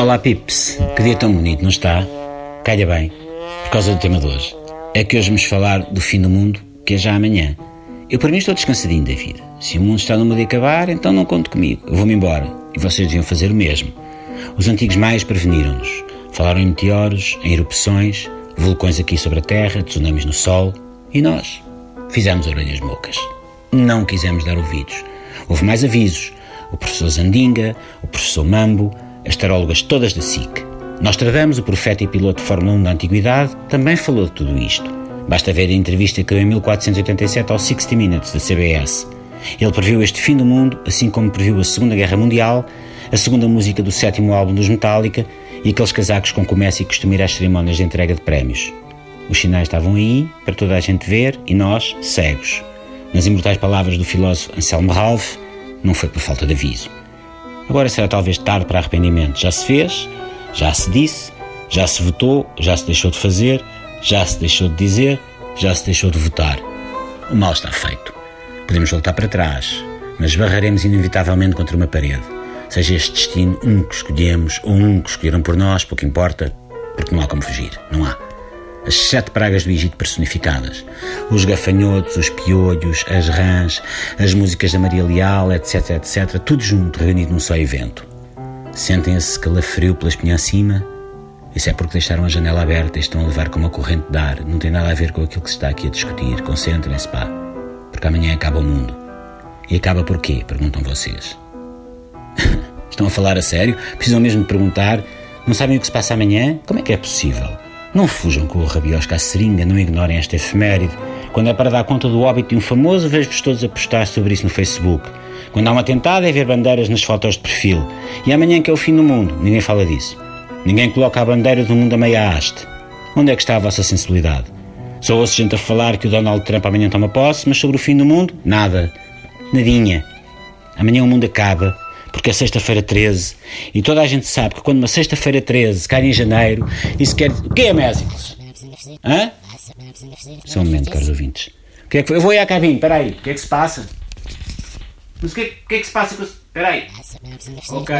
Olá Pips, que dia tão bonito, não está? Calha bem, por causa do tema de hoje. É que hoje vamos falar do fim do mundo, que é já amanhã. Eu para mim estou descansadinho da vida. Se o mundo está no modo de acabar, então não conte comigo. Eu vou-me embora, e vocês deviam fazer o mesmo. Os antigos maias preveniram-nos. Falaram em meteoros, em erupções, vulcões aqui sobre a terra, tsunamis no sol. E nós fizemos orelhas mocas. Não quisemos dar ouvidos. Houve mais avisos. O professor Zandinga, o professor Mambo, asterólogas todas da SIC. Nostradamus, o profeta e piloto de Fórmula 1 da Antiguidade, também falou de tudo isto. Basta ver a entrevista que deu em 1487 ao 60 Minutes da CBS. Ele previu este fim do mundo, assim como previu a Segunda Guerra Mundial, a segunda música do 7º álbum dos Metallica e aqueles casacos com comércio e costumeira às cerimónias de entrega de prémios. Os sinais estavam aí, para toda a gente ver, e nós, cegos. Nas imortais palavras do filósofo Anselmo Ralph, não foi por falta de aviso. Agora será talvez tarde para arrependimento. Já se fez, já se disse, já se votou, já se deixou de fazer, já se deixou de dizer, já se deixou de votar. O mal está feito. Podemos voltar para trás, mas barraremos inevitavelmente contra uma parede. Seja este destino um que escolhemos ou um que escolheram por nós, pouco importa, porque não há como fugir, não há. As 7 pragas do Egito personificadas, os gafanhotos, os piolhos, as rãs, as músicas da Maria Leal, etc, etc, tudo junto, reunido num só evento. Sentem-se calafrio pela espinha acima? Isso é porque deixaram a janela aberta e estão a levar com uma corrente de ar. Não tem nada a ver com aquilo que se está aqui a discutir. Concentrem-se, pá, porque amanhã acaba o mundo. E acaba por quê? Perguntam vocês. Estão a falar a sério? Precisam mesmo de perguntar? Não sabem o que se passa amanhã? Como é que é possível? Não fujam com o rabiosca à seringa, não ignorem esta efeméride. Quando é para dar conta do óbito de um famoso, vejo-vos todos a postar sobre isso no Facebook. Quando há um atentado, é ver bandeiras nas fotos de perfil. E amanhã que é o fim do mundo, ninguém fala disso. Ninguém coloca a bandeira do mundo a meia haste. Onde é que está a vossa sensibilidade? Só ouço gente a falar que o Donald Trump amanhã toma posse, mas sobre o fim do mundo, nada. Nadinha. Amanhã o mundo acaba. Porque é sexta-feira 13 e toda a gente sabe que quando uma sexta-feira 13 cai em janeiro, isso quer dizer... O que é, Mésicles? Hã? Só um momento, caros ouvintes. O que é que foi? Eu vou ir à cabine, peraí. O que é que se passa? Mas o que é que se passa com... Peraí. Ok.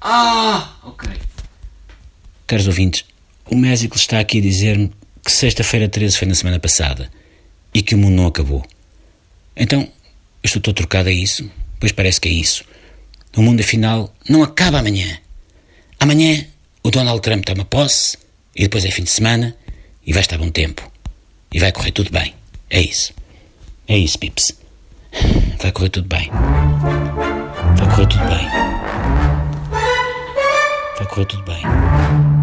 Ah, ok. Caros ouvintes, o Mésicles está aqui a dizer-me que sexta-feira 13 foi na semana passada e que o mundo não acabou. Então, eu estou todo trocado a isso? Pois parece que é isso. O mundo, afinal, não acaba amanhã. Amanhã o Donald Trump toma posse e depois é fim de semana e vai estar bom tempo. E vai correr tudo bem. É isso. É isso, Pips. Vai correr tudo bem. Vai correr tudo bem. Vai correr tudo bem.